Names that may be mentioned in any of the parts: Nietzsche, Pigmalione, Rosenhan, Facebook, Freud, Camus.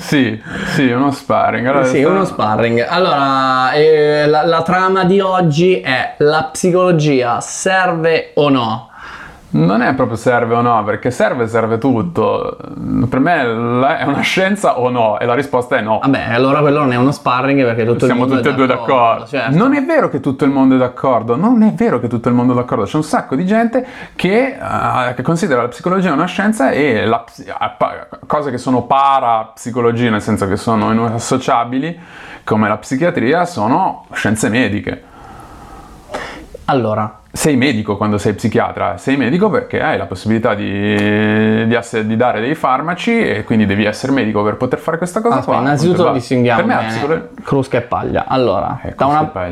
Sì, uno sparring. Allora, sì, uno sparring. Allora, la trama di oggi è: la psicologia serve o no? Non è proprio serve o no, perché serve tutto. Per me è una scienza o no, e la risposta è no. Vabbè, allora quello non è uno sparring, perché tutto siamo il mondo tutti e due d'accordo. Certo. Non è vero che tutto il mondo è d'accordo, c'è un sacco di gente che considera la psicologia una scienza e cose che sono parapsicologia, nel senso che sono inassociabili, come la psichiatria, sono scienze mediche. Allora, sei medico quando sei psichiatra, sei medico perché hai la possibilità di dare dei farmaci e quindi devi essere medico per poter fare questa cosa. Aspetta, qua. Innanzitutto distinguiamo per me bene crusca e paglia. Allora,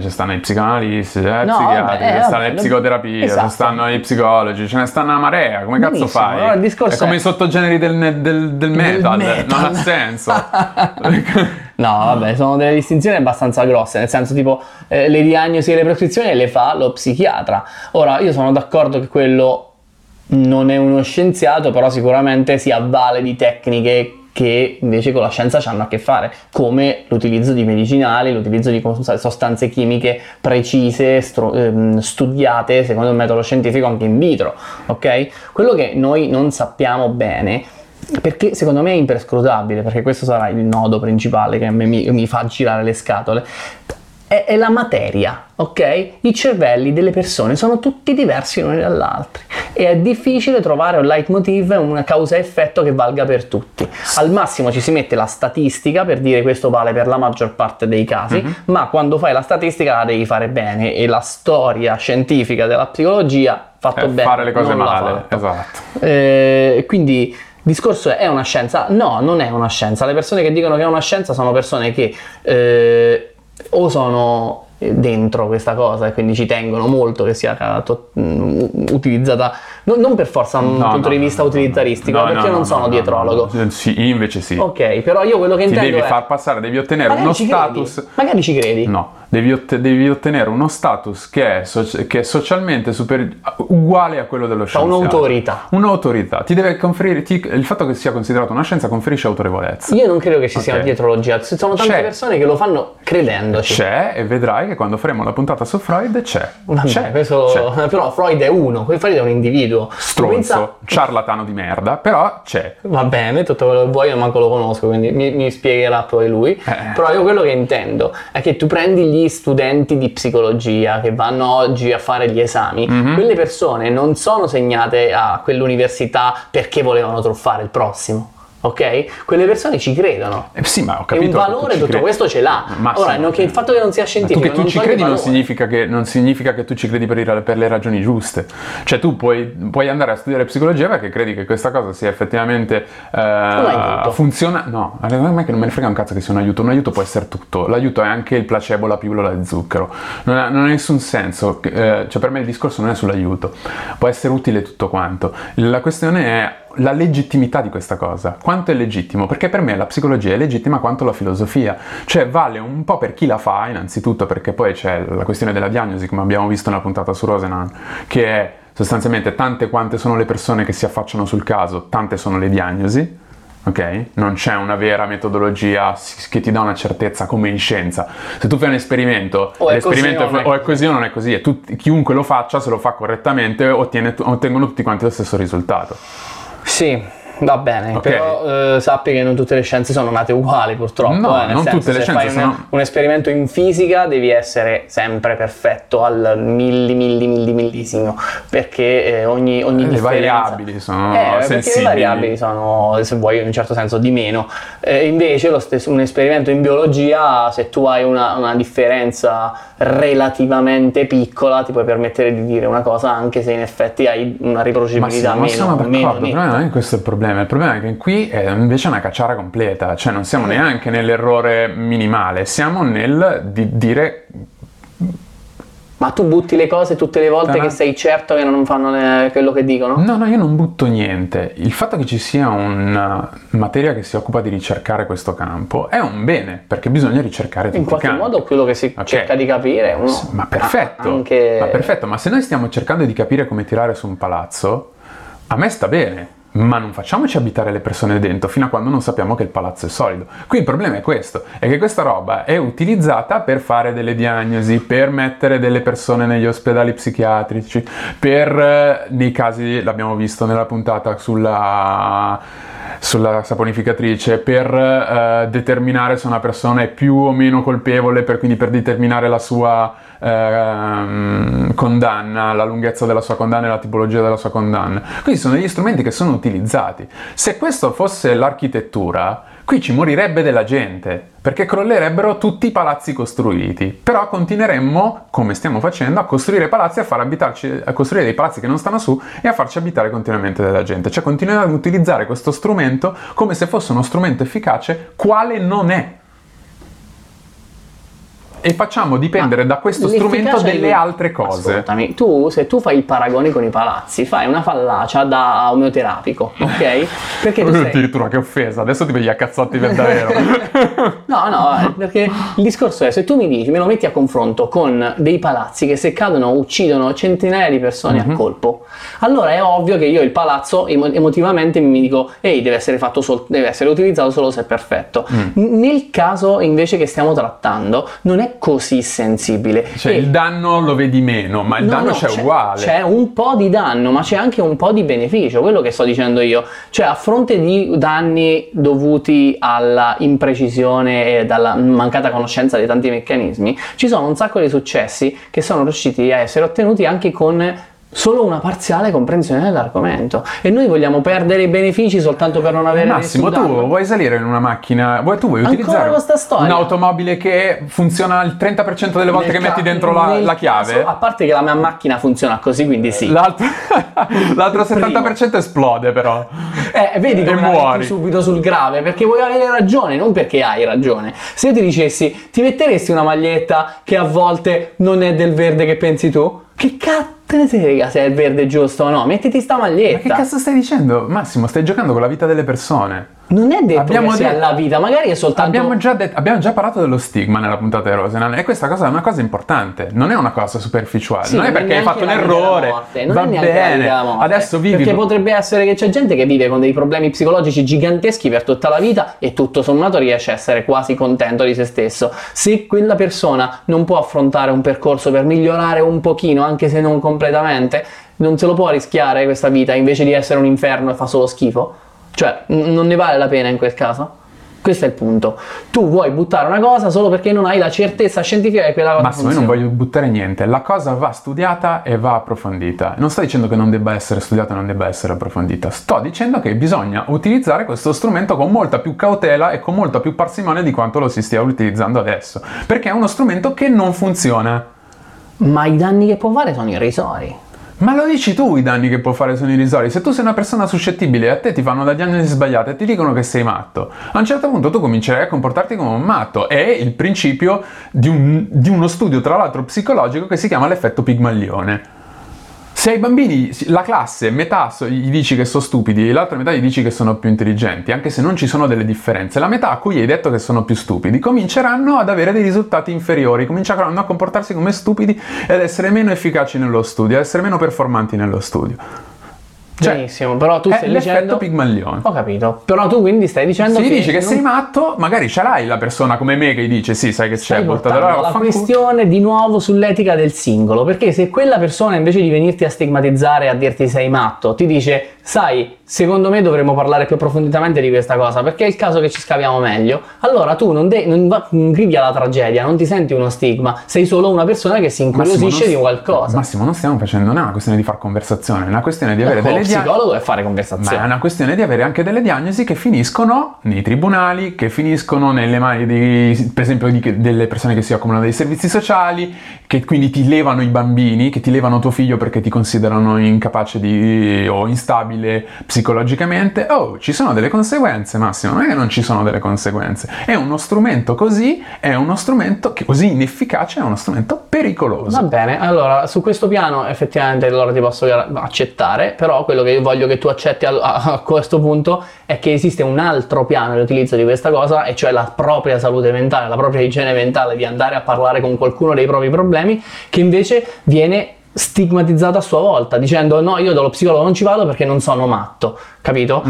ci stanno i psicanalisti, i psicoterapia, esatto. Ci stanno i psicologi, ce ne stanno una marea, come cazzo fai? Allora, il discorso è come i sottogeneri del metal, non ha senso. No, vabbè, sono delle distinzioni abbastanza grosse, nel senso tipo le diagnosi e le prescrizioni le fa lo psichiatra. Ora, io sono d'accordo che quello non è uno scienziato, però sicuramente si avvale di tecniche che invece con la scienza hanno a che fare, come l'utilizzo di medicinali, l'utilizzo di sostanze chimiche precise, studiate secondo un metodo scientifico anche in vitro, ok? Quello che noi non sappiamo bene, perché secondo me è imperscrutabile, perché questo sarà il nodo principale che mi fa girare le scatole, è la materia, ok? I cervelli delle persone sono tutti diversi l'uno dall'altro e è difficile trovare un leitmotiv, una causa-effetto che valga per tutti. Al massimo ci si mette la statistica per dire questo vale per la maggior parte dei casi, ma quando fai la statistica la devi fare bene, e la storia scientifica della psicologia fatto bene, fare le cose male, esatto. Quindi il discorso è una scienza? No, non è una scienza. Le persone che dicono che è una scienza sono persone che o sono dentro questa cosa e quindi ci tengono molto che sia utilizzata, non per forza un punto di vista utilizzaristico, perché non sono dietrologo. Sì, invece sì. Ok, però io quello che intendo devi far passare, devi ottenere uno status. Credi? Magari ci credi. No, devi ottenere uno status che è socialmente uguale a quello dello scienziato. Un'autorità. Ti deve conferire il fatto che sia considerato una scienza conferisce autorevolezza. Io non credo che ci sia dietrologia. Ci sono tante persone che lo fanno credendoci. C'è, e vedrai che quando faremo la puntata su Freud c'è. Però Freud è Freud è un individuo stronzo, ciarlatano di merda, però c'è. Va bene, tutto quello che vuoi, io manco lo conosco, quindi mi spiegherà poi lui. Però io quello che intendo è che tu prendi gli studenti di psicologia che vanno oggi a fare gli esami, quelle persone non sono segnate a quell'università perché volevano truffare il prossimo. Ok? Quelle persone ci credono. Sì, ma ho capito. E un valore tutto questo ce l'ha. Ora, il fatto che non sia scientifico. Ma tu ci credi non significa che tu ci credi per le ragioni giuste. Cioè, tu puoi andare a studiare psicologia perché credi che questa cosa sia effettivamente funziona. No, a me non me ne frega un cazzo che sia un aiuto. Un aiuto può essere tutto. L'aiuto è anche il placebo, la pillola di zucchero. Non ha nessun senso. Cioè, per me il discorso non è sull'aiuto. Può essere utile tutto quanto. La questione è la legittimità di questa cosa, quanto è legittimo, perché per me la psicologia è legittima quanto la filosofia, cioè vale un po' per chi la fa innanzitutto, perché poi c'è la questione della diagnosi, come abbiamo visto nella puntata su Rosenhan, che è sostanzialmente tante quante sono le persone che si affacciano sul caso, tante sono le diagnosi, ok? Non c'è una vera metodologia che ti dà una certezza come in scienza. Se tu fai un esperimento, l'esperimento è così o non è così, e chiunque lo faccia, se lo fa correttamente, ottengono tutti quanti lo stesso risultato. Sì, va bene, okay. Però sappi che non tutte le scienze sono nate uguali, purtroppo. No, nel non senso, tutte le scienze sono. Un esperimento in fisica devi essere sempre perfetto al millesimo, perché ogni differenza. Variabili sono sensibili. Le variabili sono, se vuoi, in un certo senso di meno. Invece, un esperimento in biologia, se tu hai una differenza relativamente piccola, ti puoi permettere di dire una cosa anche se in effetti hai una riproducibilità meno. Però non è questo il problema è che qui è invece una cacciara completa, cioè non siamo neanche nell'errore minimale, siamo nel dire ma tu butti le cose tutte le volte che sei certo che non fanno quello che dicono? No, io non butto niente. Il fatto che ci sia una materia che si occupa di ricercare questo campo è un bene, perché bisogna ricercare tutti i campi. In qualche modo quello che si cerca di capire uno. Ma perfetto, ma se noi stiamo cercando di capire come tirare su un palazzo, a me sta bene. ma non facciamoci abitare le persone dentro fino a quando non sappiamo che il palazzo è solido. Qui il problema è questo, è che questa roba è utilizzata per fare delle diagnosi, per mettere delle persone negli ospedali psichiatrici, per nei casi, l'abbiamo visto nella puntata sulla saponificatrice, per determinare se una persona è più o meno colpevole, quindi per determinare la sua condanna, la lunghezza della sua condanna e la tipologia della sua condanna. Quindi sono degli strumenti che sono utilizzati. Se questo fosse l'architettura, qui ci morirebbe della gente, perché crollerebbero tutti i palazzi costruiti. Però continueremmo, come stiamo facendo, a costruire palazzi, a costruire dei palazzi che non stanno su e a farci abitare continuamente della gente. Cioè continueremo ad utilizzare questo strumento come se fosse uno strumento efficace, quale non è. E facciamo dipendere da questo strumento delle altre cose. Ascoltami, se tu fai il paragone con i palazzi, fai una fallacia da omeoterapico, ok? Perché tu sei... Addirittura, che offesa, adesso ti vedi a cazzotti per davvero. No, perché il discorso è, se tu mi dici, me lo metti a confronto con dei palazzi che se cadono uccidono centinaia di persone a colpo, allora è ovvio che io il palazzo emotivamente mi dico, ehi, deve essere utilizzato solo se è perfetto. Nel caso invece che stiamo trattando, non è così sensibile, cioè il danno lo vedi meno, ma il danno c'è uguale, c'è un po' di danno ma c'è anche un po' di beneficio, quello che sto dicendo io, cioè a fronte di danni dovuti alla imprecisione e dalla mancata conoscenza di tanti meccanismi, ci sono un sacco di successi che sono riusciti a essere ottenuti anche con solo una parziale comprensione dell'argomento, e noi vogliamo perdere i benefici soltanto per non avere nessun danno. Massimo, tu vuoi salire in una macchina, tu vuoi utilizzare un'automobile che funziona il 30% delle volte che metti dentro la chiave? Caso, a parte che la mia macchina funziona così, quindi sì. L'altro 70% esplode però. Vedi che muori subito sul grave, perché vuoi avere ragione, non perché hai ragione. Se io ti dicessi, ti metteresti una maglietta che a volte non è del verde che pensi tu? Che cazzo te ne frega se è il verde giusto o no? Mettiti sta maglietta. Ma che cazzo stai dicendo? Massimo, stai giocando con la vita delle persone. Non è detto che sia la vita, magari è soltanto... Abbiamo già parlato dello stigma nella puntata di Rosenhan, e questa cosa è una cosa importante, non è una cosa superficiale, sì, non è perché hai fatto un errore, va bene, adesso vivi... Perché potrebbe essere che c'è gente che vive con dei problemi psicologici giganteschi per tutta la vita e tutto sommato riesce a essere quasi contento di se stesso. Se quella persona non può affrontare un percorso per migliorare un pochino, anche se non completamente, non se lo può rischiare questa vita invece di essere un inferno e fa solo schifo? Cioè, non ne vale la pena in quel caso? Questo è il punto. Tu vuoi buttare una cosa solo perché non hai la certezza scientifica che quella cosa funziona. Ma io non voglio buttare niente. La cosa va studiata e va approfondita. Non sto dicendo che non debba essere studiata e non debba essere approfondita. Sto dicendo che bisogna utilizzare questo strumento con molta più cautela e con molta più parsimonia di quanto lo si stia utilizzando adesso. Perché è uno strumento che non funziona. Ma i danni che può fare sono irrisori. Ma lo dici tu, i danni che può fare sono irrisori. Se tu sei una persona suscettibile e a te ti fanno la diagnosi sbagliata e ti dicono che sei matto, a un certo punto tu comincerai a comportarti come un matto. È il principio di uno studio, tra l'altro psicologico, che si chiama l'effetto Pigmalione. Se ai bambini la classe, metà gli dici che sono stupidi e l'altra metà gli dici che sono più intelligenti, anche se non ci sono delle differenze, la metà a cui hai detto che sono più stupidi cominceranno ad avere dei risultati inferiori, cominceranno a comportarsi come stupidi e ad essere meno efficaci nello studio, ad essere meno performanti nello studio. Cioè, benissimo, però tu stai dicendo... l'effetto Pigmalione. Ho capito. Però tu quindi stai dicendo che... Se dici che sei matto, magari ce l'hai la persona come me che dice sì, sai che c'è, portatela là. La questione di nuovo sull'etica del singolo, perché se quella persona invece di venirti a stigmatizzare e a dirti sei matto, ti dice sai, secondo me dovremmo parlare più approfonditamente di questa cosa, perché è il caso che ci scaviamo meglio, allora tu non gridi alla tragedia, non ti senti uno stigma, sei solo una persona che si incuriosisce di qualcosa. Massimo, non stiamo facendo, non è una questione di far conversazione, è una questione di avere delle psicologo è fare conversazione. Ma è una questione di avere anche delle diagnosi che finiscono nei tribunali, che finiscono nelle mani per esempio delle persone che si occupano dei servizi sociali, che quindi ti levano i bambini, che ti levano tuo figlio perché ti considerano incapace o instabile psicologicamente. Ci sono delle conseguenze, Massimo, non è che non ci sono delle conseguenze. È uno strumento così, è uno strumento che così inefficace, è uno strumento pericoloso. Va bene, allora su questo piano effettivamente allora ti posso accettare, però quello che io voglio che tu accetti a questo punto è che esiste un altro piano di utilizzo di questa cosa, e cioè la propria salute mentale, la propria igiene mentale, di andare a parlare con qualcuno dei propri problemi, che invece viene stigmatizzata a sua volta, dicendo no, io dallo psicologo non ci vado perché non sono matto, capito?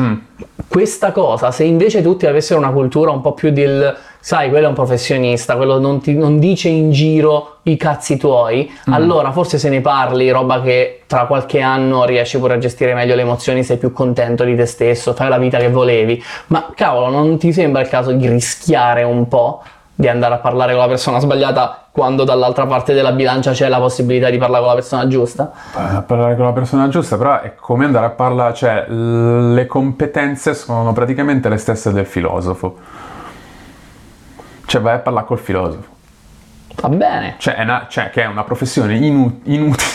Questa cosa, se invece tutti avessero una cultura un po' più del sai, quello è un professionista, quello non dice in giro i cazzi tuoi, allora forse se ne parli, roba che tra qualche anno riesci pure a gestire meglio le emozioni, sei più contento di te stesso, fai la vita che volevi. Ma cavolo, non ti sembra il caso di rischiare un po' di andare a parlare con la persona sbagliata quando dall'altra parte della bilancia c'è la possibilità di parlare con la persona giusta? Parlare con la persona giusta però è come andare a parlare, cioè le competenze sono praticamente le stesse del filosofo, cioè vai a parlare col filosofo, va bene, cioè, che è una professione inutile.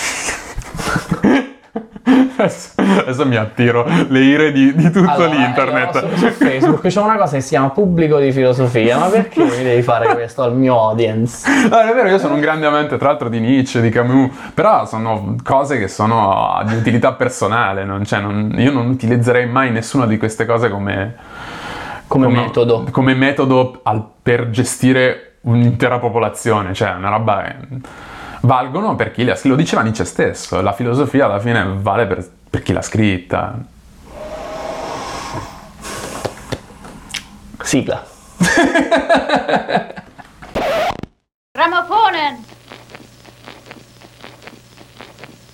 Adesso mi attiro le ire di tutto, allora, l'internet. Su Facebook c'è una cosa che si chiama pubblico di filosofia, ma perché mi devi fare questo al mio audience? Allora, è vero, io sono un grande amante tra l'altro di Nietzsche, di Camus, però sono cose che sono di utilità personale, io non utilizzerei mai nessuna di queste cose come metodo per gestire un'intera popolazione, cioè una roba che valgono per chi le ha scritte, lo diceva Nietzsche stesso, la filosofia alla fine vale per chi l'ha scritta. Sigla.